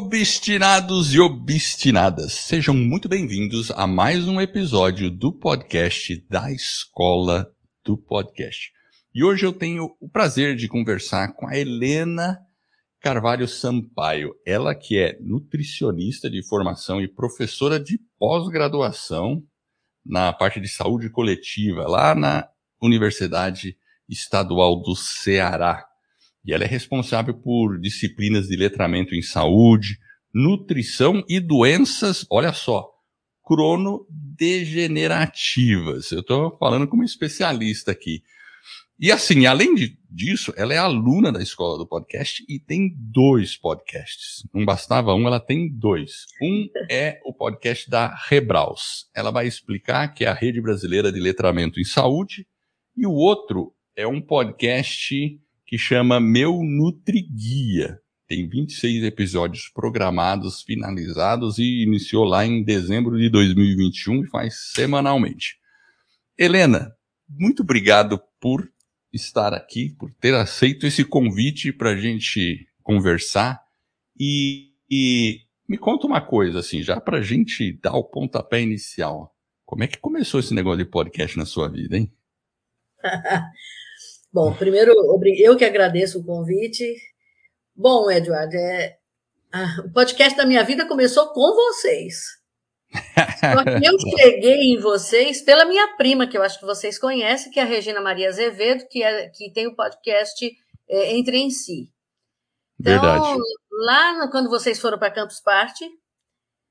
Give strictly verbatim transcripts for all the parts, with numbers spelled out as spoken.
Obstinados e obstinadas, sejam muito bem-vindos a mais um episódio do podcast da Escola do Podcast. E hoje eu tenho o prazer de conversar com a Helena Carvalho Sampaio, ela que é nutricionista de formação e professora de pós-graduação na parte de saúde coletiva, lá na Universidade Estadual do Ceará. E ela é responsável por disciplinas de letramento em saúde, nutrição e doenças, olha só, cronodegenerativas. Eu estou falando como especialista aqui. E assim, além de, disso, ela é aluna da Escola do Podcast e tem dois podcasts. Não bastava um, ela tem dois. Um é o podcast da Rebraus. Ela vai explicar que é a Rede Brasileira de Letramento em Saúde. E o outro é um podcast que chama Meu Nutri Guia. Tem vinte e seis episódios programados, finalizados e iniciou lá em dezembro de dois mil e vinte e um e faz semanalmente. Helena, muito obrigado por estar aqui, por ter aceito esse convite para a gente conversar. E, e me conta uma coisa, assim, já para a gente dar o pontapé inicial. Como é que começou esse negócio de podcast na sua vida, hein? Bom, primeiro, eu que agradeço o convite. Bom, Eduardo, é... ah, o podcast da minha vida começou com vocês. Só que eu cheguei em vocês pela minha prima, que eu acho que vocês conhecem, que é a Regina Maria Azevedo, que, é, que tem o podcast é, Entre em Si. Então, verdade. Lá quando vocês foram para Campus Party,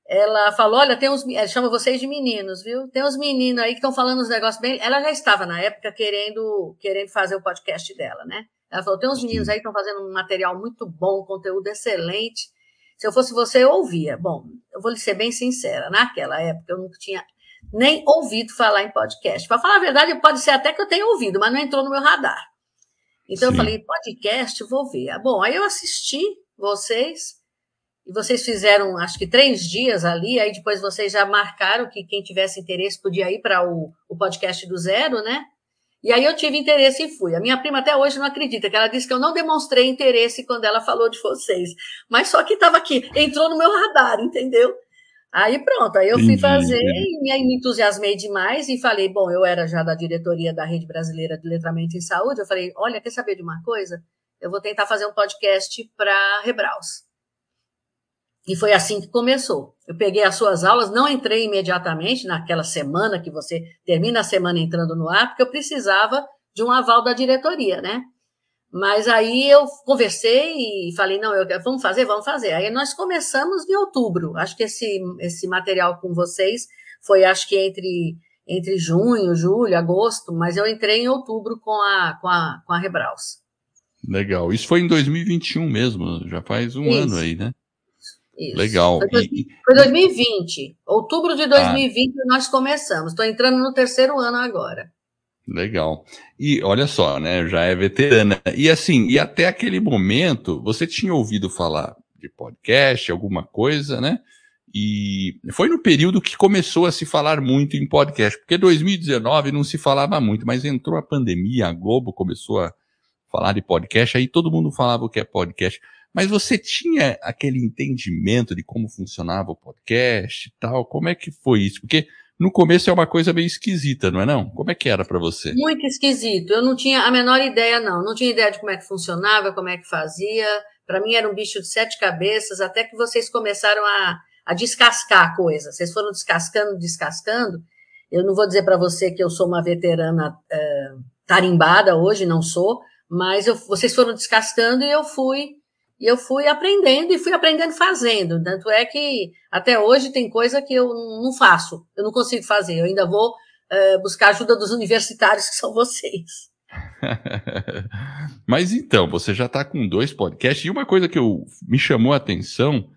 ela falou, olha, tem uns, ela chama vocês de meninos, viu? Tem uns meninos aí que estão falando uns negócios bem... Ela já estava, na época, querendo, querendo fazer o podcast dela, né? Ela falou, tem uns meninos aí que estão fazendo um material muito bom, conteúdo excelente. Se eu fosse você, eu ouvia. Bom, eu vou lhe ser bem sincera. Naquela época, eu nunca tinha nem ouvido falar em podcast. Para falar a verdade, pode ser até que eu tenha ouvido, mas não entrou no meu radar. Então, sim, eu falei, podcast, vou ver. Bom, aí eu assisti vocês... E vocês fizeram, acho que, três dias ali, aí depois vocês já marcaram que quem tivesse interesse podia ir para o, o podcast do zero, né? E aí eu tive interesse e fui. A minha prima até hoje não acredita, que ela disse que eu não demonstrei interesse quando ela falou de vocês. Mas só que estava aqui, entrou no meu radar, entendeu? Aí pronto, aí eu fui fazer e me entusiasmei demais e falei, bom, eu era já da diretoria da Rede Brasileira de Letramento em Saúde, eu falei, olha, quer saber de uma coisa? Eu vou tentar fazer um podcast para Rebraus. E foi assim que começou. Eu peguei as suas aulas, não entrei imediatamente naquela semana que você termina a semana entrando no ar, porque eu precisava de um aval da diretoria, né? Mas aí eu conversei e falei, não, eu, vamos fazer, vamos fazer. Aí nós começamos em outubro. Acho que esse, esse material com vocês foi, acho que entre, entre junho, julho, agosto, mas eu entrei em outubro com a, com a, com a Rebraus. Legal. Isso foi em dois mil e vinte e um mesmo, já faz um Isso. ano aí, né? Isso. Legal. Foi, e... foi dois mil e vinte, outubro de dois mil e vinte ah. nós começamos, estou entrando no terceiro ano agora. Legal. E olha só, né, já é veterana. E assim, e até aquele momento, você tinha ouvido falar de podcast, alguma coisa, né? E foi no período que começou a se falar muito em podcast, porque dois mil e dezenove não se falava muito, mas entrou a pandemia, a Globo começou a falar de podcast, aí todo mundo falava o que é podcast. Mas você tinha aquele entendimento de como funcionava o podcast e tal? Como é que foi isso? Porque no começo é uma coisa meio esquisita, não é não? Como é que era para você? Muito esquisito. Eu não tinha a menor ideia, não. Não tinha ideia de como é que funcionava, como é que fazia. Para mim era um bicho de sete cabeças, até que vocês começaram a, a descascar a coisa. Vocês foram descascando, descascando. Eu não vou dizer para você que eu sou uma veterana é, tarimbada hoje, não sou. Mas eu, vocês foram descascando e eu fui... E eu fui aprendendo e fui aprendendo fazendo. Tanto é que até hoje tem coisa que eu não faço, eu não consigo fazer. Eu ainda vou uh, buscar a ajuda dos universitários, que são vocês. Mas então, você já está com dois podcasts. E uma coisa que eu, me chamou a atenção,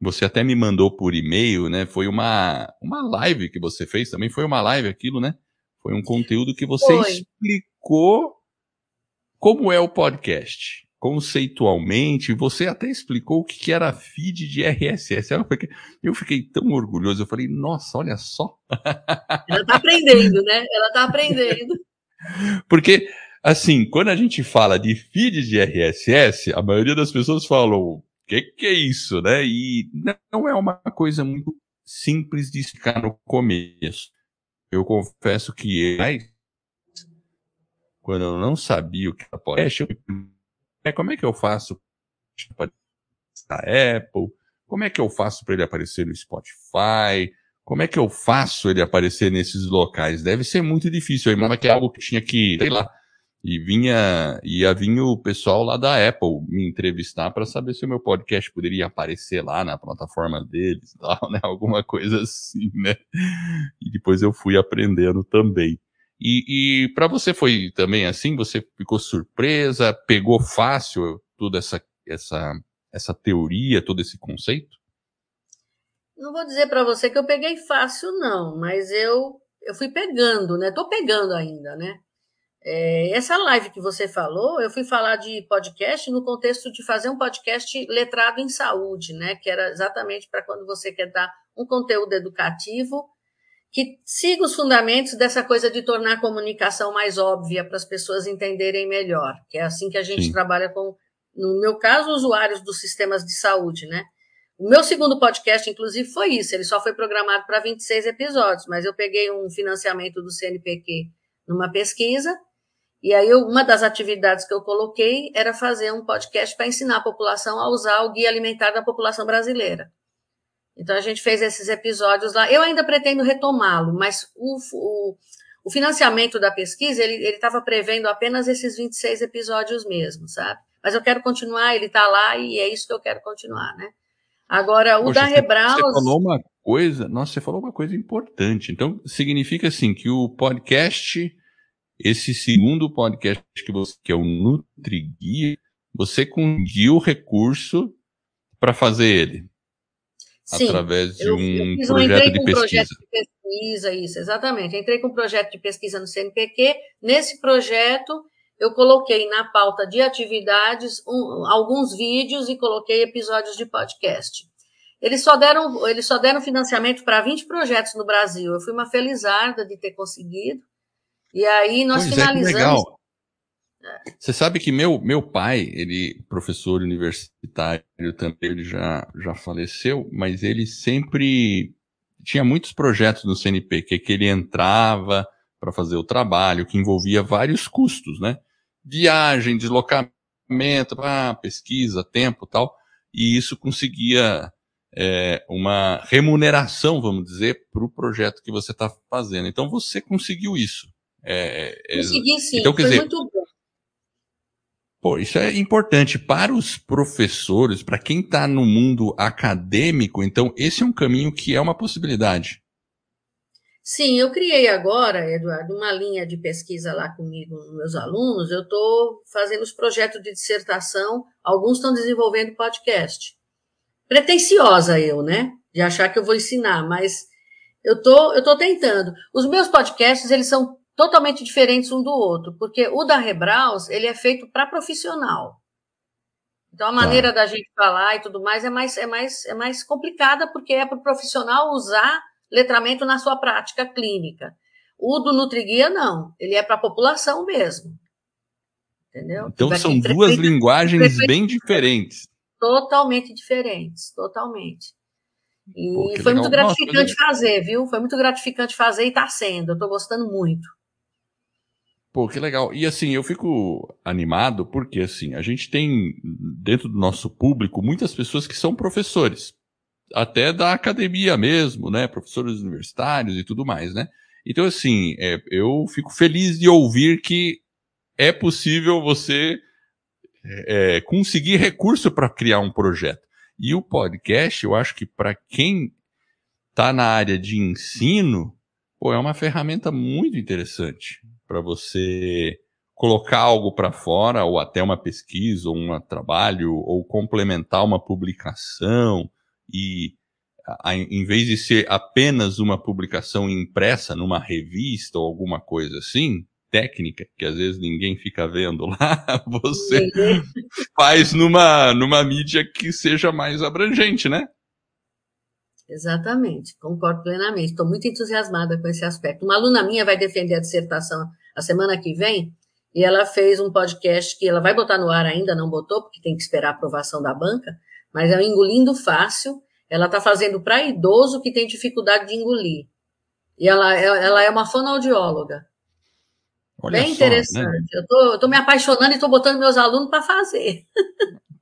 você até me mandou por e-mail, né? Foi uma, uma live que você fez também. Foi uma live aquilo, né? Foi um conteúdo que você foi. Explicou como é o podcast. Conceitualmente, você até explicou o que era feed de R S S. Eu fiquei, eu fiquei tão orgulhoso, eu falei, nossa, olha só. Ela tá aprendendo, né? Ela tá aprendendo. Porque, assim, quando a gente fala de feed de R S S, a maioria das pessoas falam que que é isso, né? E não é uma coisa muito simples de explicar no começo. Eu confesso que eu, quando eu não sabia o que era podcast, eu é como é que eu faço para a Apple? Como é que eu faço para ele aparecer no Spotify? Como é que eu faço ele aparecer nesses locais? Deve ser muito difícil. Eu imagino que é algo que tinha que, sei lá, e vinha, ia vir o pessoal lá da Apple me entrevistar para saber se o meu podcast poderia aparecer lá na plataforma deles, tal, né? Alguma coisa assim, né? E depois eu fui aprendendo também. E, e para você foi também assim? Você ficou surpresa? Pegou fácil toda essa, essa, essa teoria, todo esse conceito? Não vou dizer para você que eu peguei fácil, não, mas eu, eu fui pegando, né? Estou pegando ainda, né? É, essa live que você falou, eu fui falar de podcast no contexto de fazer um podcast letrado em saúde, né? Que era exatamente para quando você quer dar um conteúdo educativo que siga os fundamentos dessa coisa de tornar a comunicação mais óbvia para as pessoas entenderem melhor, que é assim que a gente Sim. trabalha com, no meu caso, usuários dos sistemas de saúde, né? O meu segundo podcast, inclusive, foi isso. Ele só foi programado para vinte e seis episódios, mas eu peguei um financiamento do C N P q numa pesquisa, e aí eu, uma das atividades que eu coloquei era fazer um podcast para ensinar a população a usar o Guia Alimentar da População Brasileira. Então, a gente fez esses episódios lá. Eu ainda pretendo retomá-lo, mas o, o, o financiamento da pesquisa, ele estava prevendo apenas esses vinte e seis episódios mesmo, sabe? Mas eu quero continuar, ele está lá e é isso que eu quero continuar, né? Agora, o Poxa, da Rebraus... Você falou uma coisa... Nossa, você falou uma coisa importante. Então, significa assim, que o podcast, esse segundo podcast que, você, que é o Nutri Guia, você conseguiu o recurso para fazer ele. Sim, através de um, eu fiz, eu projeto, de um projeto de pesquisa. Isso, exatamente. Eu entrei com um projeto de pesquisa no C N P q. Nesse projeto, eu coloquei na pauta de atividades um, alguns vídeos e coloquei episódios de podcast. Eles só deram, eles só deram financiamento para vinte projetos no Brasil. Eu fui uma felizarda de ter conseguido. E aí nós pois finalizamos... É, que legal. Você sabe que meu, meu pai, ele professor universitário também, ele já, já faleceu, mas ele sempre tinha muitos projetos no C N P q que ele entrava para fazer o trabalho, que envolvia vários custos, né? Viagem, deslocamento, ah, pesquisa, tempo e tal, e isso conseguia é, uma remuneração, vamos dizer, para o projeto que você está fazendo. Então você conseguiu isso. É, é... Consegui sim, então, quer foi dizer, muito bom. Pô, isso é importante para os professores, para quem está no mundo acadêmico, então esse é um caminho que é uma possibilidade. Sim, eu criei agora, Eduardo, uma linha de pesquisa lá comigo, nos meus alunos, eu estou fazendo os projetos de dissertação, alguns estão desenvolvendo podcast. Pretensiosa eu, né? De achar que eu vou ensinar, mas eu tô, eu tô tentando. Os meus podcasts, eles são totalmente diferentes um do outro, porque o da Rebraus, ele é feito para profissional. Então, a maneira ah. da gente falar e tudo mais é mais, é mais, é mais complicada, porque é para o profissional usar letramento na sua prática clínica. O do Nutri Guia, não. Ele é para a população mesmo. Entendeu? Então, pra são duas linguagens bem diferentes. Totalmente diferentes, totalmente. E Pô, foi legal. muito gratificante Nossa, fazer, viu? Foi muito gratificante fazer e está sendo. Eu estou gostando muito. Pô, que legal. E assim, eu fico animado porque assim, a gente tem dentro do nosso público muitas pessoas que são professores, até da academia mesmo, né? Professores universitários e tudo mais, né? Então assim, é, eu fico feliz de ouvir que é possível você é, conseguir recurso para criar um projeto. E o podcast, eu acho que para quem está na área de ensino, pô, é uma ferramenta muito interessante para você colocar algo para fora, ou até uma pesquisa, ou um trabalho, ou complementar uma publicação, e a, a, em vez de ser apenas uma publicação impressa numa revista ou alguma coisa assim, técnica, que às vezes ninguém fica vendo lá, você faz numa, numa mídia que seja mais abrangente, né? Exatamente, concordo plenamente. Estou muito entusiasmada com esse aspecto. Uma aluna minha vai defender a dissertação a semana que vem e ela fez um podcast que ela vai botar no ar ainda, não botou, porque tem que esperar a aprovação da banca, mas é o Engolindo Fácil. Ela está fazendo para idoso que tem dificuldade de engolir. E ela, ela é uma fonoaudióloga. Olha Bem só, interessante. Né? Eu tô, tô me apaixonando e tô botando meus alunos para fazer.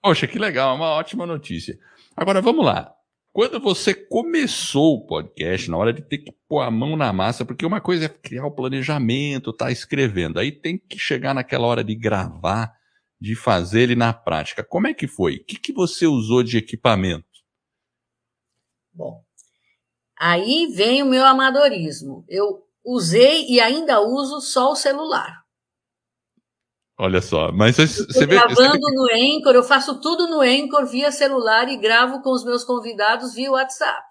Poxa, que legal. É uma ótima notícia. Agora, vamos lá. Quando você começou o podcast, na hora de ter que pôr a mão na massa, porque uma coisa é criar o planejamento, tá escrevendo. Aí tem que chegar naquela hora de gravar, de fazer ele na prática. Como é que foi? O que, que você usou de equipamento? Bom, aí vem o meu amadorismo. Eu usei e ainda uso só o celular. Olha só, mas você, você vê... gravando você... no Anchor, eu faço tudo no Anchor via celular e gravo com os meus convidados via WhatsApp.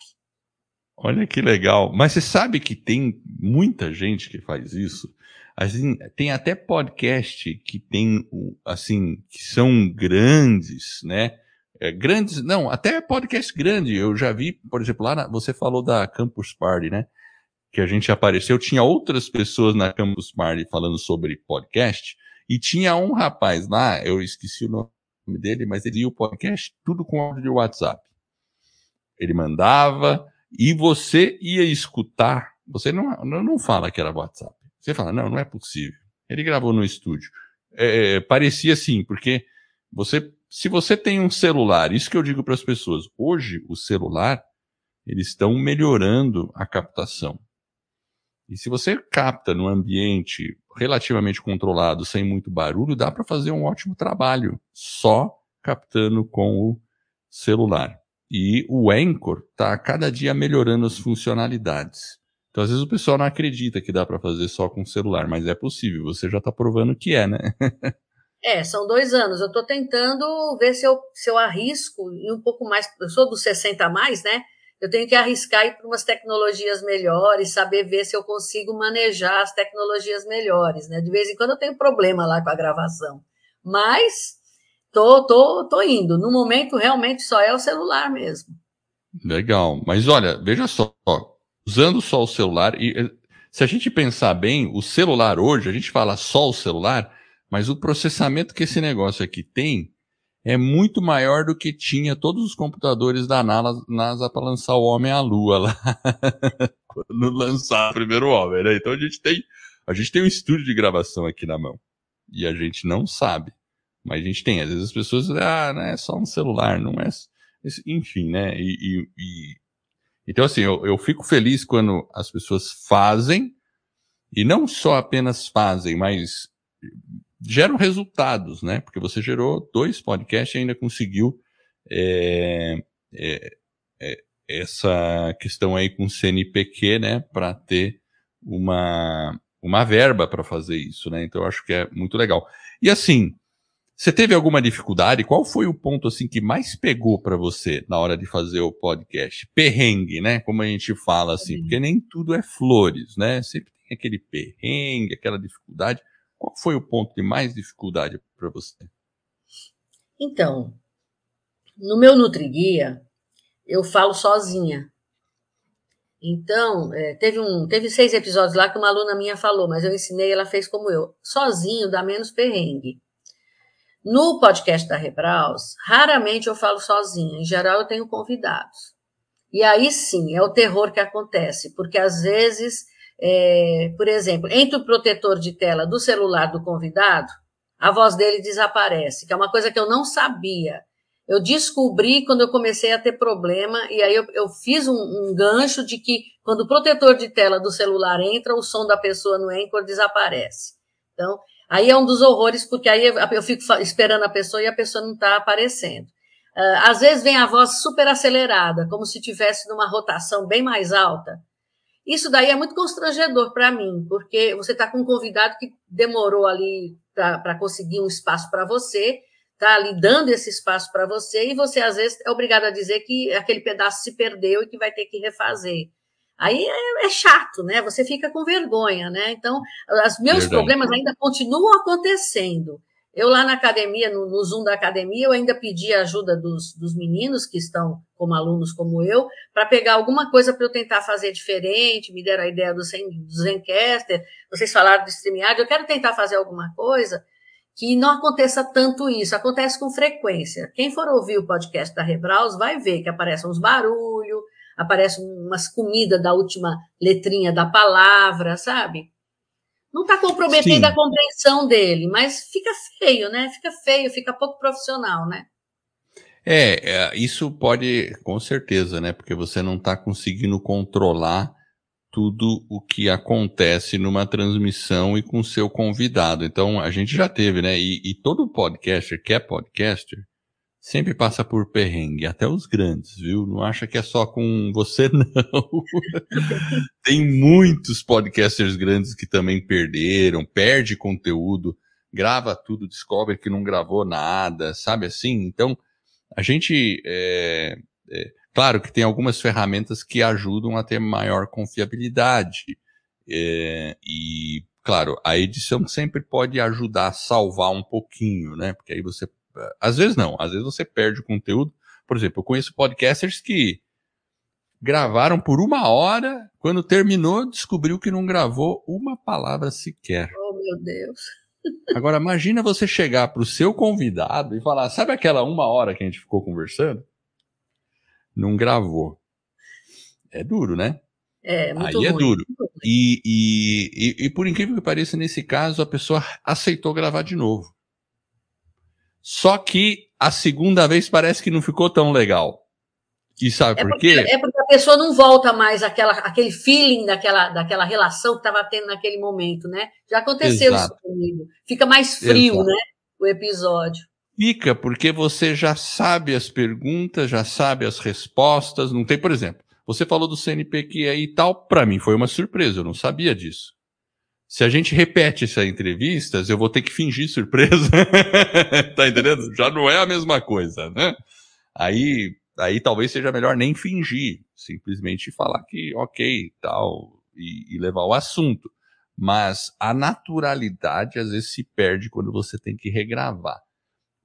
Olha que legal. Mas você sabe que tem muita gente que faz isso? Assim, tem até podcast que tem, assim, que são grandes, né? É, grandes, não, até podcast grande. Eu já vi, por exemplo, lá na, você falou da Campus Party, né? Que a gente apareceu. Tinha outras pessoas na Campus Party falando sobre podcast. E tinha um rapaz lá, eu esqueci o nome dele, mas ele ia o podcast tudo com áudio de WhatsApp. Ele mandava e você ia escutar. Você não, não fala que era WhatsApp. Você fala, não, não é possível. Ele gravou no estúdio. É, parecia assim, porque você... Se você tem um celular, isso que eu digo para as pessoas, hoje o celular, eles estão melhorando a captação. E se você capta num ambiente relativamente controlado, sem muito barulho, dá para fazer um ótimo trabalho, só captando com o celular. E o Anchor está cada dia melhorando as funcionalidades. Então, às vezes o pessoal não acredita que dá para fazer só com o celular, mas é possível, você já está provando que é, né? É, são dois anos. Eu estou tentando ver se eu, se eu arrisco e um pouco mais. Eu sou dos sessenta a mais, né? Eu tenho que arriscar ir para umas tecnologias melhores, saber ver se eu consigo manejar as tecnologias melhores, né? De vez em quando eu tenho problema lá com a gravação. Mas tô, tô, tô indo. No momento, realmente, só é o celular mesmo. Legal. Mas olha, veja só. Usando só o celular... E, se a gente pensar bem, o celular hoje, a gente fala só o celular... Mas o processamento que esse negócio aqui tem é muito maior do que tinha todos os computadores da NASA para lançar o homem à lua lá. Quando lançar o primeiro homem, né? Então a gente tem, a gente tem um estúdio de gravação aqui na mão. E a gente não sabe. Mas a gente tem. Às vezes as pessoas dizem, ah, não é só um celular, não é... Enfim, né? E, e, e... Então assim, eu, eu fico feliz quando as pessoas fazem, e não só apenas fazem, mas... geram resultados, né? Porque você gerou dois podcasts e ainda conseguiu é, é, é, essa questão aí com o C N P Q, né? Para ter uma, uma verba para fazer isso, né? Então eu acho que é muito legal. E assim, você teve alguma dificuldade? Qual foi o ponto assim que mais pegou para você na hora de fazer o podcast? Perrengue, né? Como a gente fala assim, porque nem tudo é flores, né? Sempre tem aquele perrengue, aquela dificuldade. Qual foi o ponto de mais dificuldade para você? Então, no meu Nutri Guia, eu falo sozinha. Então, é, teve, um, teve seis episódios lá que uma aluna minha falou, mas eu ensinei, ela fez como eu. Sozinho dá menos perrengue. No podcast da Rebraus, raramente eu falo sozinha. Em geral, eu tenho convidados. E aí, sim, é o terror que acontece, porque às vezes... É, por exemplo, entre o protetor de tela do celular do convidado, a voz dele desaparece, que é uma coisa que eu não sabia. Eu descobri quando eu comecei a ter problema, e aí eu, eu fiz um, um gancho de que quando o protetor de tela do celular entra, o som da pessoa no Anchor desaparece. Então, aí é um dos horrores, porque aí eu, eu fico esperando a pessoa e a pessoa não está aparecendo. Uh, às vezes vem a voz super acelerada, como se tivesse numa rotação bem mais alta. Isso daí é muito constrangedor para mim, porque você está com um convidado que demorou ali para conseguir um espaço para você, está ali dando esse espaço para você, e você, às vezes, é obrigado a dizer que aquele pedaço se perdeu e que vai ter que refazer. Aí é, é chato, né? Você fica com vergonha, né? Então, os meus Verdade. problemas ainda continuam acontecendo. Eu lá na academia, no, no Zoom da academia, eu ainda pedi a ajuda dos, dos meninos que estão como alunos como eu, para pegar alguma coisa para eu tentar fazer diferente, me deram a ideia do, do Zencastr, vocês falaram do StreamYard, eu quero tentar fazer alguma coisa, que não aconteça tanto isso, acontece com frequência. Quem for ouvir o podcast da Rebraus vai ver que aparecem uns barulhos, aparecem umas comidas da última letrinha da palavra, sabe? Não está comprometendo Sim. a compreensão dele, mas fica feio, né? Fica feio, fica pouco profissional, né? É, isso pode, com certeza, né? Porque você não está conseguindo controlar tudo o que acontece numa transmissão e com seu convidado. Então, a gente já teve, né? E, e todo podcaster que é podcaster sempre passa por perrengue, até os grandes, viu? Não acha que é só com você, não. Tem muitos podcasters grandes que também perderam, perde conteúdo, grava tudo, descobre que não gravou nada, sabe assim? Então, a gente... É, é, Claro que tem algumas ferramentas que ajudam a ter maior confiabilidade. É, e, claro, a edição sempre pode ajudar a salvar um pouquinho, né? Porque aí você... Às vezes não, às vezes você perde o conteúdo. Por exemplo, eu conheço podcasters que gravaram por uma hora, quando terminou, descobriu que não gravou uma palavra sequer. Oh, meu Deus! Agora, imagina você chegar para o seu convidado e falar, sabe aquela uma hora que a gente ficou conversando? Não gravou. É duro, né? É, muito Aí ruim. é duro. E, e, e, e por incrível que pareça, nesse caso, a pessoa aceitou gravar de novo. Só que a segunda vez parece que não ficou tão legal. E sabe é por porque, quê? É porque a pessoa não volta mais àquela, àquele feeling daquela, daquela relação que estava tendo naquele momento, né? Já aconteceu Exato. Isso comigo. Fica mais frio, Exato. Né? O episódio. Fica, porque você já sabe as perguntas, já sabe as respostas, não tem, por exemplo, você falou do C N P Q aí e tal, pra mim foi uma surpresa, eu não sabia disso. Se a gente repete essas entrevistas, eu vou ter que fingir surpresa, tá entendendo? Já não é a mesma coisa, né? Aí, aí talvez seja melhor nem fingir, simplesmente falar que ok, tal, e, e levar o assunto. Mas a naturalidade às vezes se perde quando você tem que regravar.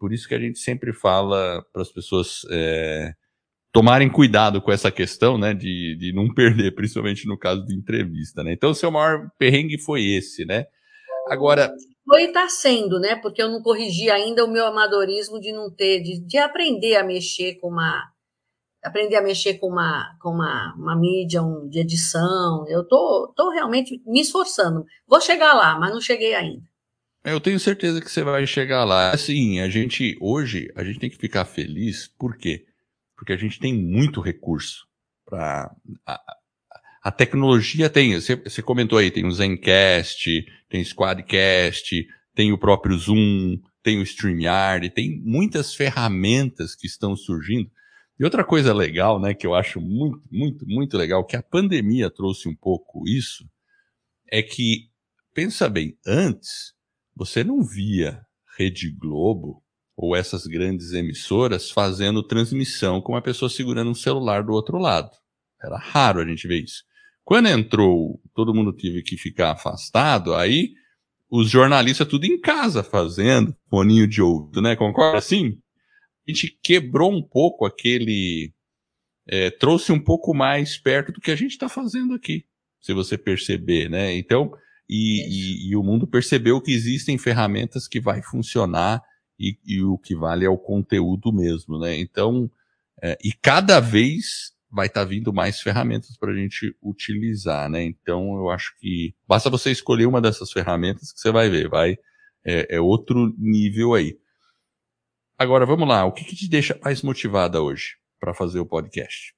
Por isso que a gente sempre fala para as pessoas é, tomarem cuidado com essa questão, né, de, de não perder, principalmente no caso de entrevista, né? Então, o seu maior perrengue foi esse, né? Agora... Foi e está sendo, né? Porque eu não corrigi ainda o meu amadorismo de não ter, de, de aprender a mexer com uma... Aprender a mexer com uma, com uma, uma mídia um, de edição. Eu tô, tô realmente me esforçando. Vou chegar lá, mas não cheguei ainda. Eu tenho certeza que você vai chegar lá. Assim, a gente, hoje, a gente tem que ficar feliz. Por quê? Porque a gente tem muito recurso. Pra, a, a tecnologia tem, você, você comentou aí, tem o Zencastr, tem o Squadcast, tem o próprio Zoom, tem o StreamYard, tem muitas ferramentas que estão surgindo. E outra coisa legal, né, que eu acho muito, muito, muito legal, que a pandemia trouxe um pouco isso, é que, pensa bem, antes... Você não via Rede Globo ou essas grandes emissoras fazendo transmissão com uma pessoa segurando um celular do outro lado. Era raro a gente ver isso. Quando entrou, todo mundo teve que ficar afastado, aí os jornalistas tudo em casa fazendo, foninho de ouvido, né? Concorda? Assim, a gente quebrou um pouco aquele... É, trouxe um pouco mais perto do que a gente está fazendo aqui, se você perceber, né? Então... E, e, e o mundo percebeu que existem ferramentas que vai funcionar e, e o que vale é o conteúdo mesmo, né? Então, é, e cada vez vai estar tá vindo mais ferramentas para a gente utilizar, né? Então, eu acho que basta você escolher uma dessas ferramentas que você vai ver, vai é, é outro nível aí. Agora, vamos lá, o que, que te deixa mais motivada hoje para fazer o podcast?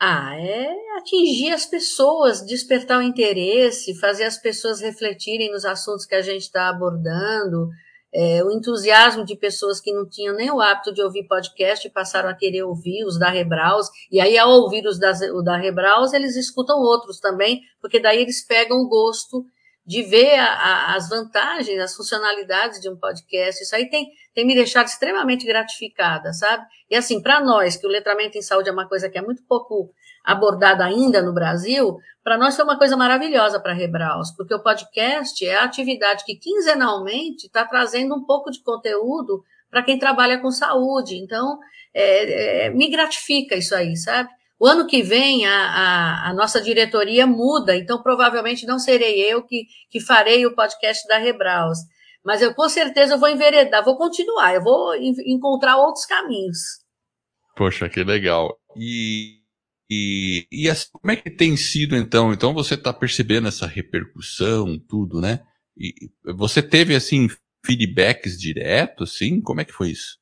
Ah, é atingir as pessoas, despertar o interesse, fazer as pessoas refletirem nos assuntos que a gente está abordando, é, o entusiasmo de pessoas que não tinham nem o hábito de ouvir podcast e passaram a querer ouvir os da Rebraus, e aí ao ouvir os das, o da Rebraus, eles escutam outros também, porque daí eles pegam o gosto de ver a, a, as vantagens, as funcionalidades de um podcast. Isso aí tem, tem me deixado extremamente gratificada, sabe? E assim, para nós, que o letramento em saúde é uma coisa que é muito pouco abordada ainda no Brasil, para nós foi uma coisa maravilhosa para a Rebraus, porque o podcast é a atividade que quinzenalmente está trazendo um pouco de conteúdo para quem trabalha com saúde. Então, é, é, me gratifica isso aí, sabe? O ano que vem, a, a, a nossa diretoria muda, então provavelmente não serei eu que, que farei o podcast da Rebraus. Mas eu com certeza eu vou enveredar, vou continuar, eu vou encontrar outros caminhos. Poxa, que legal. E, e, e assim, como é que tem sido então? Então você está percebendo essa repercussão, tudo, né? E você teve assim feedbacks direto, assim? Como é que foi isso?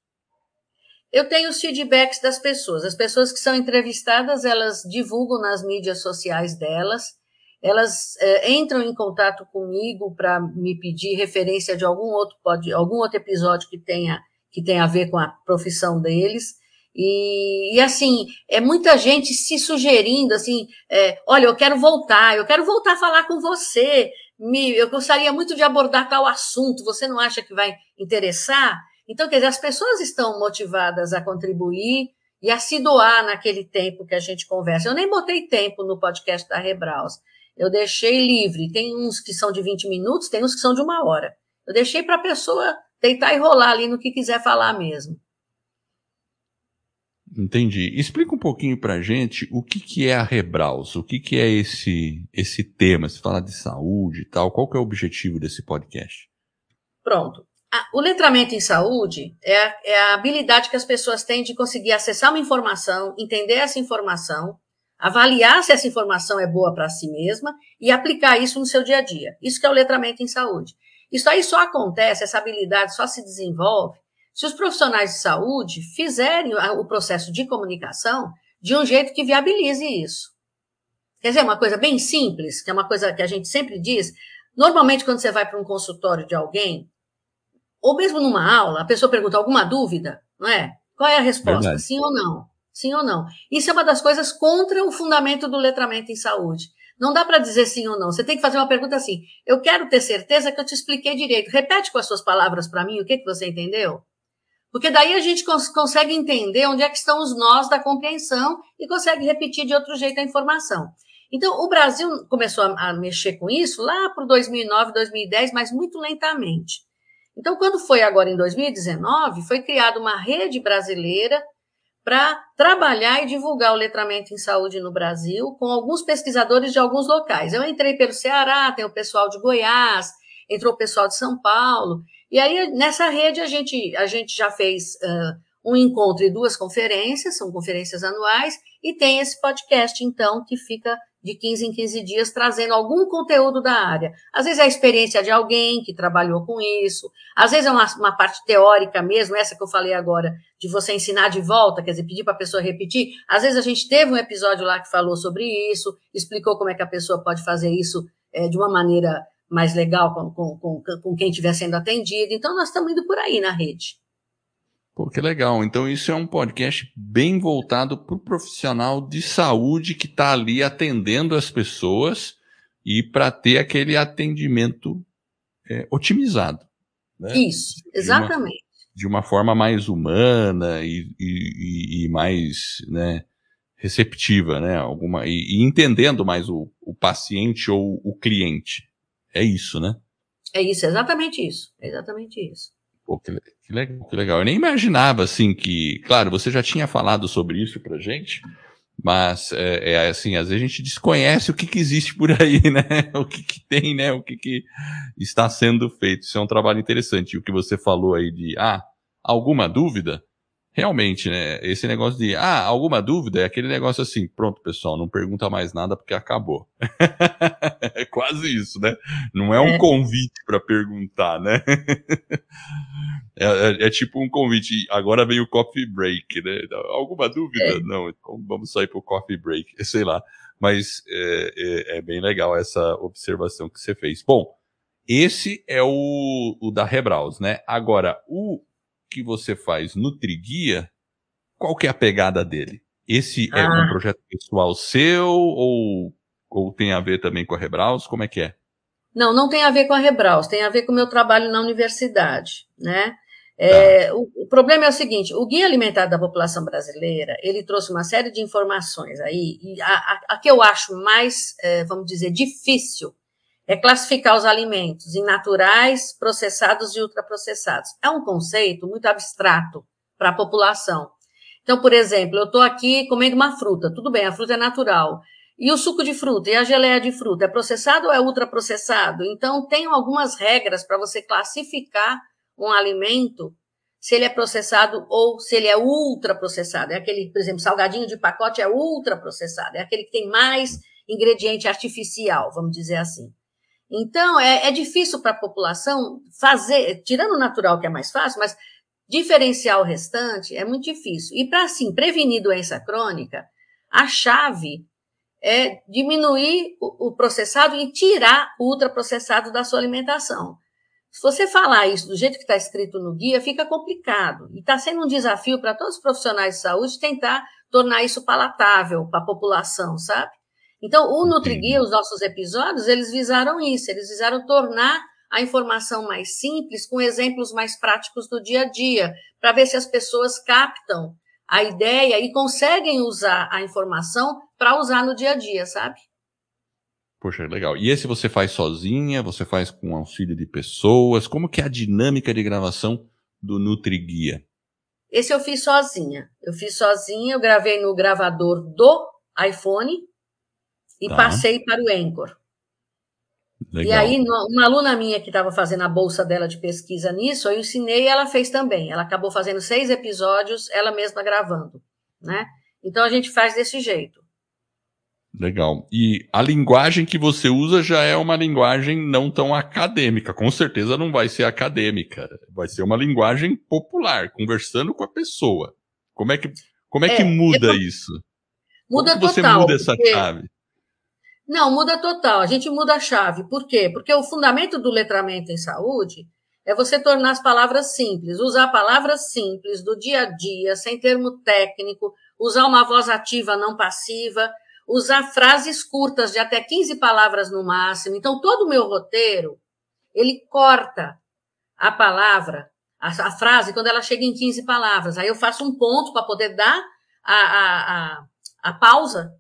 Eu tenho os feedbacks das pessoas. As pessoas que são entrevistadas, elas divulgam nas mídias sociais delas. Elas é, entram em contato comigo para me pedir referência de algum outro, pode, algum outro episódio que tenha, que tenha a ver com a profissão deles. E, e assim, é muita gente se sugerindo, assim, é, olha, eu quero voltar, eu quero voltar a falar com você, me, eu gostaria muito de abordar tal assunto, você não acha que vai interessar? Então, quer dizer, as pessoas estão motivadas a contribuir e a se doar naquele tempo que a gente conversa. Eu nem botei tempo no podcast da Rebraus. Eu deixei livre, tem uns que são de vinte minutos, tem uns que são de uma hora. Eu deixei para a pessoa deitar e rolar ali no que quiser falar mesmo. Entendi. Explica um pouquinho para a gente o que, que é a Rebraus, o que, que é esse, esse tema, se falar de saúde e tal, qual que é o objetivo desse podcast? Pronto. Ah, o letramento em saúde é a, é a habilidade que as pessoas têm de conseguir acessar uma informação, entender essa informação, avaliar se essa informação é boa para si mesma e aplicar isso no seu dia a dia. Isso que é o letramento em saúde. Isso aí só acontece, essa habilidade só se desenvolve se os profissionais de saúde fizerem o processo de comunicação de um jeito que viabilize isso. Quer dizer, uma coisa bem simples, que é uma coisa que a gente sempre diz, normalmente quando você vai para um consultório de alguém, ou mesmo numa aula, a pessoa pergunta alguma dúvida, não é? Qual é a resposta? Verdade. Sim ou não? Sim ou não? Isso é uma das coisas contra o fundamento do letramento em saúde. Não dá para dizer sim ou não. Você tem que fazer uma pergunta assim. Eu quero ter certeza que eu te expliquei direito. Repete com as suas palavras para mim o que, que você entendeu. Porque daí a gente cons- consegue entender onde é que estão os nós da compreensão e consegue repetir de outro jeito a informação. Então, o Brasil começou a, a mexer com isso lá para dois mil e nove, dois mil e dez, mas muito lentamente. Então, quando foi agora em dois mil e dezenove, foi criada uma rede brasileira para trabalhar e divulgar o letramento em saúde no Brasil, com alguns pesquisadores de alguns locais. Eu entrei pelo Ceará, tem o pessoal de Goiás, entrou o pessoal de São Paulo, e aí nessa rede a gente, a gente já fez uh, um encontro e duas conferências, são conferências anuais, e tem esse podcast, então, que fica de quinze em quinze dias, trazendo algum conteúdo da área. Às vezes é a experiência de alguém que trabalhou com isso, às vezes é uma, uma parte teórica mesmo, essa que eu falei agora, de você ensinar de volta, quer dizer, pedir para a pessoa repetir. Às vezes a gente teve um episódio lá que falou sobre isso, explicou como é que a pessoa pode fazer isso é, de uma maneira mais legal com, com, com, com quem estiver sendo atendido. Então, nós estamos indo por aí na rede. Pô, que legal. Então, isso é um podcast bem voltado para o profissional de saúde que está ali atendendo as pessoas e para ter aquele atendimento é, otimizado. Né? Isso, exatamente. De uma, de uma forma mais humana e, e, e mais né, receptiva, né? Alguma, e, e entendendo mais o, o paciente ou o cliente. É isso, né? É isso, exatamente isso. É exatamente isso. Pô, que, que, legal, que legal. Eu nem imaginava, assim, que... Claro, você já tinha falado sobre isso pra gente, mas, é, é assim, às vezes a gente desconhece o que, que existe por aí, né? O que, que tem, né? O que, que está sendo feito. Isso é um trabalho interessante. E o que você falou aí de, ah, alguma dúvida? Realmente, né? Esse negócio de, ah, alguma dúvida? É aquele negócio assim, pronto, pessoal, não pergunta mais nada porque acabou. É quase isso, né? Não é um é. convite para perguntar, né? É, é, é tipo um convite. Agora vem o coffee break, né? Alguma dúvida? É. Não, então vamos sair pro coffee break, sei lá. Mas é, é, é bem legal essa observação que você fez. Bom, esse é o, o da Rebraus, né? Agora, o que você faz Nutri Guia, qual que é a pegada dele? Esse ah. é um projeto pessoal seu ou, ou tem a ver também com a Rebraus? Como é que é? Não, não tem a ver com a Rebraus, tem a ver com o meu trabalho na universidade, né? É, tá. o, o problema é o seguinte, o Guia Alimentar da População Brasileira, ele trouxe uma série de informações aí, e a, a, a que eu acho mais, é, vamos dizer, difícil é classificar os alimentos em naturais, processados e ultraprocessados. É um conceito muito abstrato para a população. Então, por exemplo, eu estou aqui comendo uma fruta, tudo bem, a fruta é natural. E o suco de fruta? E a geleia de fruta? É processado ou é ultraprocessado? Então, tem algumas regras para você classificar um alimento, se ele é processado ou se ele é ultraprocessado. É aquele, por exemplo, salgadinho de pacote é ultraprocessado. É aquele que tem mais ingrediente artificial, vamos dizer assim. Então, é, é difícil para a população fazer, tirando o natural que é mais fácil, mas diferenciar o restante é muito difícil. E para, assim, prevenir doença crônica, a chave é diminuir o, o processado e tirar o ultraprocessado da sua alimentação. Se você falar isso do jeito que está escrito no guia, fica complicado. E está sendo um desafio para todos os profissionais de saúde tentar tornar isso palatável para a população, sabe? Então, o Nutri Guia, os nossos episódios, eles visaram isso, eles visaram tornar a informação mais simples, com exemplos mais práticos do dia a dia, para ver se as pessoas captam a ideia e conseguem usar a informação para usar no dia a dia, sabe? Poxa, legal. E esse você faz sozinha, você faz com auxílio de pessoas? Como que é a dinâmica de gravação do Nutri Guia? Esse eu fiz sozinha. Eu fiz sozinha, eu gravei no gravador do iPhone, e tá. Passei para o Anchor. Legal. E aí, uma aluna minha que estava fazendo a bolsa dela de pesquisa nisso, eu ensinei e ela fez também. Ela acabou fazendo seis episódios, ela mesma gravando, né? Então, a gente faz desse jeito. Legal. E a linguagem que você usa já é uma linguagem não tão acadêmica. Com certeza não vai ser acadêmica. Vai ser uma linguagem popular, conversando com a pessoa. Como é que, como é é, que muda eu... isso? Muda como total. Você muda essa porque... chave? Não, muda total. A gente muda a chave. Por quê? Porque o fundamento do letramento em saúde é você tornar as palavras simples, usar palavras simples do dia a dia, sem termo técnico, usar uma voz ativa, não passiva, usar frases curtas de até quinze palavras no máximo. Então, todo o meu roteiro, ele corta a palavra, a, a frase, quando ela chega em quinze palavras. Aí eu faço um ponto para poder dar a, a, a, a pausa,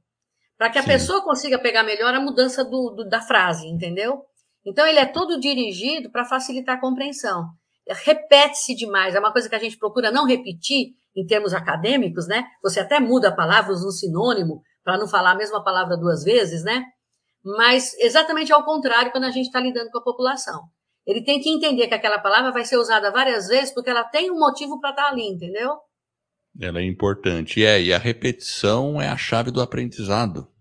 para que a Sim. pessoa consiga pegar melhor a mudança do, do, da frase, entendeu? Então, ele é todo dirigido para facilitar a compreensão. Repete-se demais, é uma coisa que a gente procura não repetir em termos acadêmicos, né? Você até muda palavras no sinônimo para não falar a mesma palavra duas vezes, né? Mas exatamente ao contrário quando a gente está lidando com a população. Ele tem que entender que aquela palavra vai ser usada várias vezes porque ela tem um motivo para estar ali, entendeu? Ela é importante. É, e a repetição é a chave do aprendizado.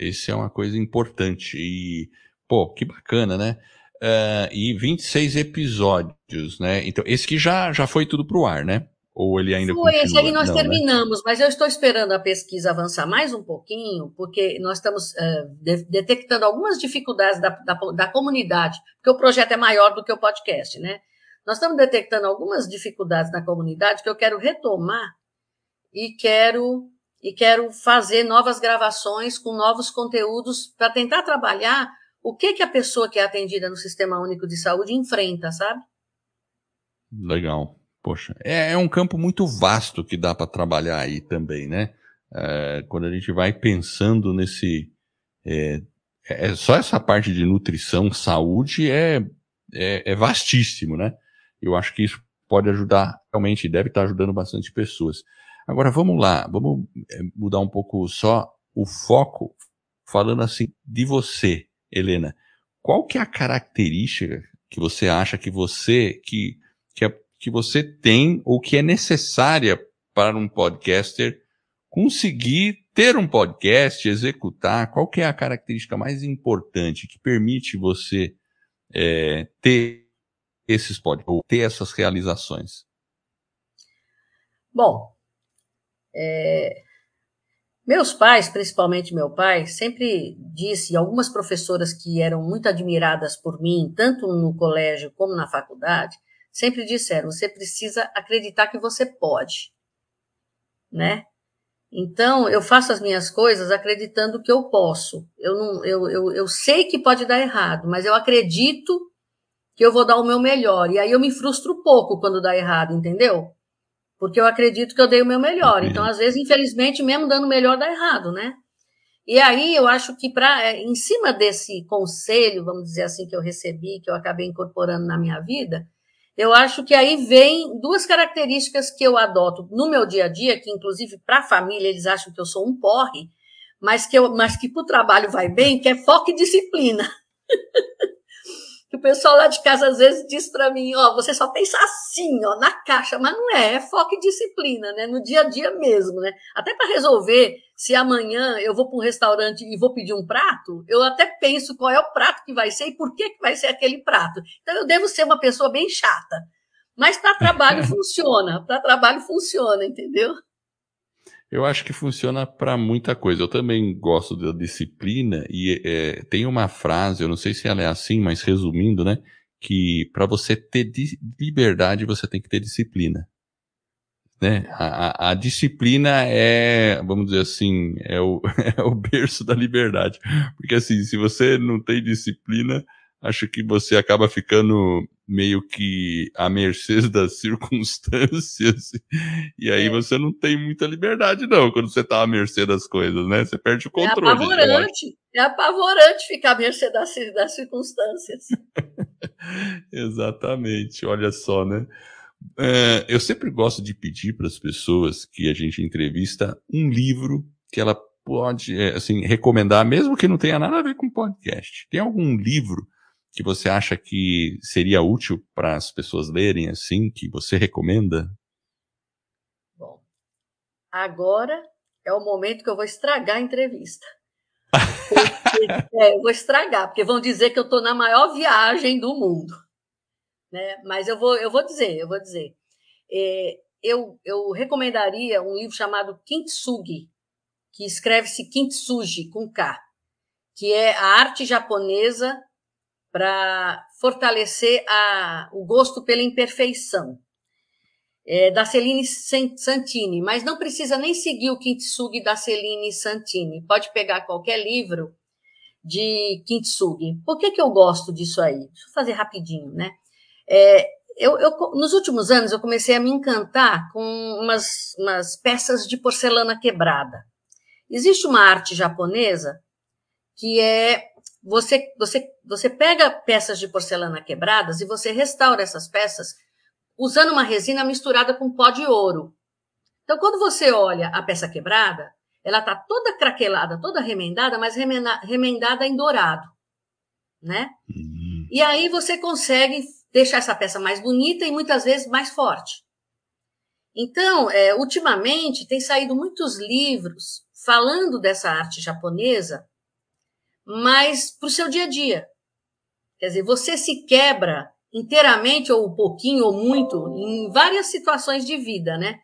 Essa é uma coisa importante e, pô, que bacana, né? Uh, e vinte e seis episódios, né? Então, esse que já, já foi tudo pro ar, né? Ou ele ainda foi, continua? Esse aí nós Não, terminamos, né? Mas eu estou esperando a pesquisa avançar mais um pouquinho, porque nós estamos uh, de- detectando algumas dificuldades da, da, da comunidade, porque o projeto é maior do que o podcast, né? Nós estamos detectando algumas dificuldades na comunidade que eu quero retomar e quero... E quero fazer novas gravações com novos conteúdos para tentar trabalhar o que, que a pessoa que é atendida no Sistema Único de Saúde enfrenta, sabe? Legal. Poxa, é, é um campo muito vasto que dá para trabalhar aí também, né? É, quando a gente vai pensando nesse... É, é, só essa parte de nutrição, saúde, é, é, é vastíssimo, né? Eu acho que isso pode ajudar, realmente deve estar ajudando bastante pessoas. Agora, vamos lá, vamos mudar um pouco só o foco, falando assim de você, Helena. Qual que é a característica que você acha que você, que, que, é, que você tem ou que é necessária para um podcaster conseguir ter um podcast, executar? Qual que é a característica mais importante que permite você é, ter esses podcasts ou ter essas realizações? Bom... É, meus pais, principalmente meu pai, sempre disse, e algumas professoras que eram muito admiradas por mim, tanto no colégio como na faculdade, sempre disseram, você precisa acreditar que você pode, né? Então, eu faço as minhas coisas acreditando que eu posso. Eu, não, eu, eu, eu sei que pode dar errado, mas eu acredito que eu vou dar o meu melhor. E aí eu me frustro pouco quando dá errado, entendeu? Porque eu acredito que eu dei o meu melhor. Então, às vezes, infelizmente, mesmo dando o melhor, dá errado, né? E aí, eu acho que pra, em cima desse conselho, vamos dizer assim, que eu recebi, que eu acabei incorporando na minha vida, eu acho que aí vem duas características que eu adoto no meu dia a dia, que, inclusive, para a família, eles acham que eu sou um porre, mas que, eu, mas que para o trabalho vai bem, que é foco e disciplina. Que o pessoal lá de casa às vezes diz para mim, ó, você só pensa assim, ó, na caixa, mas não é, é foco e disciplina, né, no dia a dia mesmo, né, até para resolver se amanhã eu vou para um restaurante e vou pedir um prato, eu até penso qual é o prato que vai ser e por que que vai ser aquele prato, então eu devo ser uma pessoa bem chata, mas para trabalho funciona, para trabalho funciona, entendeu? Eu acho que funciona para muita coisa. Eu também gosto da disciplina e é, tem uma frase, eu não sei se ela é assim, mas resumindo, né? Que para você ter liberdade, você tem que ter disciplina. Né? A, a, a disciplina é, vamos dizer assim, é o, é o berço da liberdade. Porque assim, se você não tem disciplina, acho que você acaba ficando meio que à mercê das circunstâncias, e aí é. Você não tem muita liberdade, não, quando você está à mercê das coisas, né? Você perde o controle. É apavorante, é apavorante ficar à mercê das, das circunstâncias. Exatamente, olha só, né? É, eu sempre gosto de pedir para as pessoas que a gente entrevista um livro que ela pode, assim, recomendar, mesmo que não tenha nada a ver com podcast. Tem algum livro que você acha que seria útil para as pessoas lerem, assim, que você recomenda? Bom, agora é o momento que eu vou estragar a entrevista. Porque, é, eu vou estragar, porque vão dizer que eu estou na maior viagem do mundo. Né? Mas eu vou, eu vou dizer, eu vou dizer. É, eu, eu recomendaria um livro chamado Kintsugi, que escreve-se Kintsugi, com K, que é a arte japonesa para fortalecer a, o gosto pela imperfeição, é, da Celine Santini, mas não precisa nem seguir o Kintsugi da Celine Santini, pode pegar qualquer livro de Kintsugi. Por que que eu gosto disso aí? Deixa eu fazer rapidinho, né? É, eu, eu, nos últimos anos eu comecei a me encantar com umas, umas peças de porcelana quebrada. Existe uma arte japonesa que é Você, você, você pega peças de porcelana quebradas e você restaura essas peças usando uma resina misturada com pó de ouro. Então, quando você olha a peça quebrada, ela está toda craquelada, toda remendada, mas remenda, remendada em dourado, né? Uhum. E aí você consegue deixar essa peça mais bonita e muitas vezes mais forte. Então, é, ultimamente, tem saído muitos livros falando dessa arte japonesa, mas para o seu dia a dia. Quer dizer, você se quebra inteiramente, ou um pouquinho, ou muito, em várias situações de vida, né?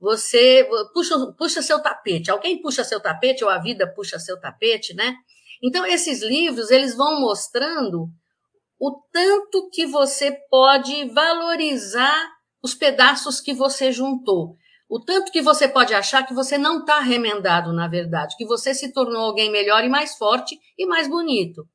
Você puxa, puxa seu tapete, alguém puxa seu tapete, ou a vida puxa seu tapete, né? Então, esses livros, eles vão mostrando o tanto que você pode valorizar os pedaços que você juntou. O tanto que você pode achar que você não está remendado, na verdade, que você se tornou alguém melhor e mais forte e mais bonito.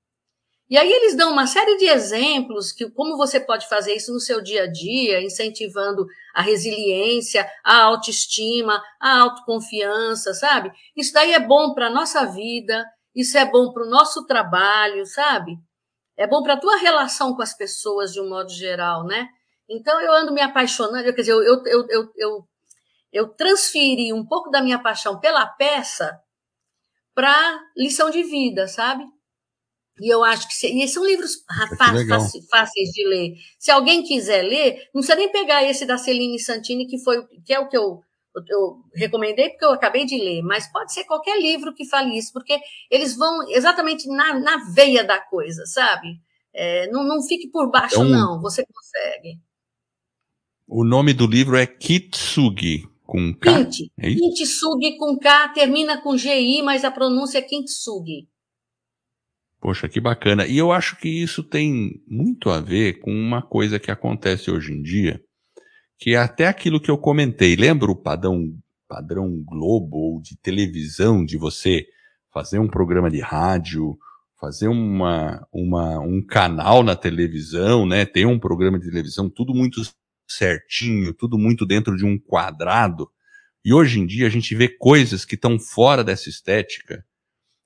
E aí eles dão uma série de exemplos de como você pode fazer isso no seu dia a dia, incentivando a resiliência, a autoestima, a autoconfiança, sabe? Isso daí é bom para a nossa vida, isso é bom para o nosso trabalho, sabe? É bom para a tua relação com as pessoas de um modo geral, né? Então eu ando me apaixonando, quer dizer, eu... eu, eu, eu Eu transferi um pouco da minha paixão pela peça para lição de vida, sabe? E eu acho que... Se, e são livros fáceis, fáceis de ler. Se alguém quiser ler, não precisa nem pegar esse da Celine Santini, que, foi, que é o que eu, eu recomendei, porque eu acabei de ler, mas pode ser qualquer livro que fale isso, porque eles vão exatamente na, na veia da coisa, sabe? É, não, não fique por baixo, então, não. Você consegue. O nome do livro é Kintsugi. Com K, Kinti, é isso? Kintsugi com K, termina com G I, mas a pronúncia é Kintsugi. Poxa, que bacana. E eu acho que isso tem muito a ver com uma coisa que acontece hoje em dia, que é até aquilo que eu comentei. Lembra o padrão, padrão Globo ou de televisão, de você fazer um programa de rádio, fazer uma, uma, um canal na televisão, né? Ter um programa de televisão, tudo muito certinho, tudo muito dentro de um quadrado, e hoje em dia a gente vê coisas que estão fora dessa estética,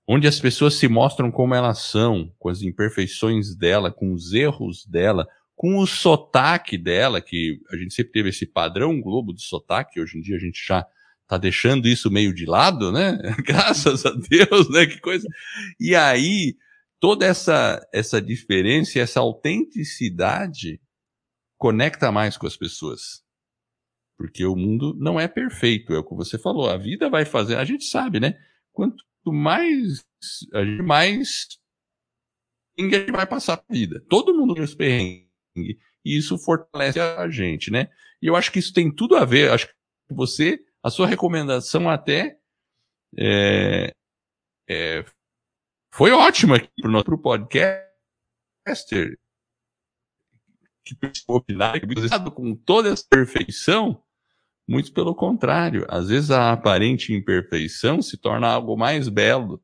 onde as pessoas se mostram como elas são, com as imperfeições dela, com os erros dela, com o sotaque dela, que a gente sempre teve esse padrão Globo de sotaque, hoje em dia a gente já tá deixando isso meio de lado, né? Graças a Deus, né? Que coisa. E aí, toda essa, essa diferença, essa autenticidade conecta mais com as pessoas. Porque o mundo não é perfeito, é o que você falou. A vida vai fazer, a gente sabe, né? Quanto mais a gente mais ninguém vai passar a vida. Todo mundo tem os perrengues. E isso fortalece a gente, né? E eu acho que isso tem tudo a ver. Acho que você, a sua recomendação até é, é, foi ótima aqui para o nosso podcaster, que precisou opinar, que precisou com toda essa perfeição. Muito pelo contrário, às vezes a aparente imperfeição se torna algo mais belo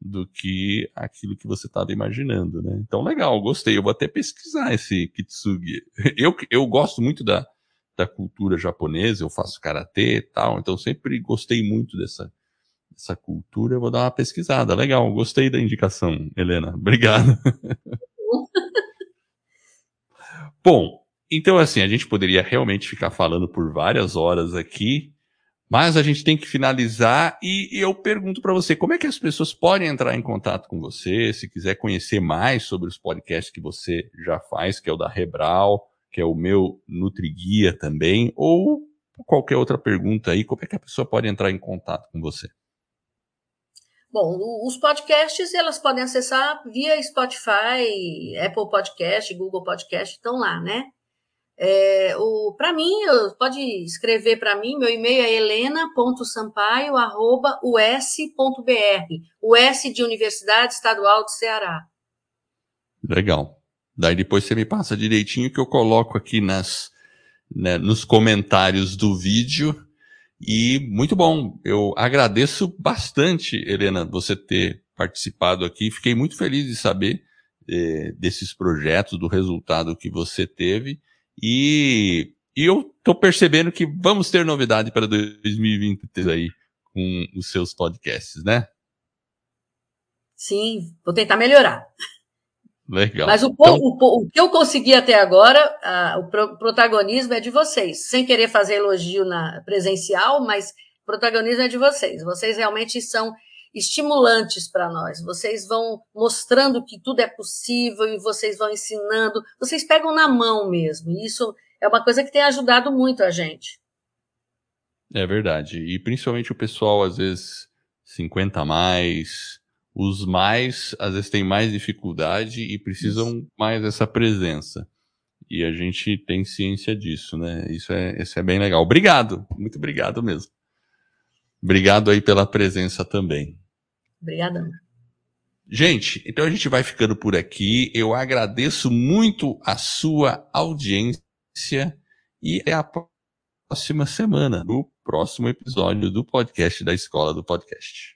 do que aquilo que você estava imaginando, né? Então, legal, gostei. Eu vou até pesquisar esse Kintsugi. Eu, eu gosto muito da, da cultura japonesa, eu faço karatê e tal, então sempre gostei muito dessa, dessa cultura. Eu vou dar uma pesquisada. Legal, gostei da indicação, Helena. Obrigado. Bom, então, assim, a gente poderia realmente ficar falando por várias horas aqui, mas a gente tem que finalizar e eu pergunto para você, como é que as pessoas podem entrar em contato com você, se quiser conhecer mais sobre os podcasts que você já faz, que é o da Rebraus, que é o Meu Nutri Guia também, ou qualquer outra pergunta aí, como é que a pessoa pode entrar em contato com você? Bom, os podcasts elas podem acessar via Spotify, Apple Podcast, Google Podcast, estão lá, né? É, para mim, pode escrever para mim, meu e-mail é helena ponto sampaio arroba u s ponto b r, U S de Universidade Estadual do Ceará. Legal. Daí depois você me passa direitinho que eu coloco aqui nas, né, nos comentários do vídeo. E muito bom, eu agradeço bastante, Helena, você ter participado aqui. Fiquei muito feliz de saber eh, desses projetos, do resultado que você teve. E, e eu estou percebendo que vamos ter novidade para dois mil e vinte e três aí com os seus podcasts, né? Sim, vou tentar melhorar. Legal. Mas o, então... o, o que eu consegui até agora, a, o pro, protagonismo é de vocês. Sem querer fazer elogio na presencial, mas o protagonismo é de vocês. Vocês realmente são estimulantes para nós. Vocês vão mostrando que tudo é possível e vocês vão ensinando. Vocês pegam na mão mesmo. E isso é uma coisa que tem ajudado muito a gente. É verdade. E principalmente o pessoal, às vezes, cinquenta a mais, os mais, às vezes, tem mais dificuldade e precisam isso. Mais dessa presença. E a gente tem ciência disso, né? Isso é, isso é bem legal. Obrigado. Muito obrigado mesmo. Obrigado aí pela presença também. Obrigada. Gente, então a gente vai ficando por aqui. Eu agradeço muito a sua audiência e até a próxima semana, no próximo episódio do podcast da Escola do Podcast.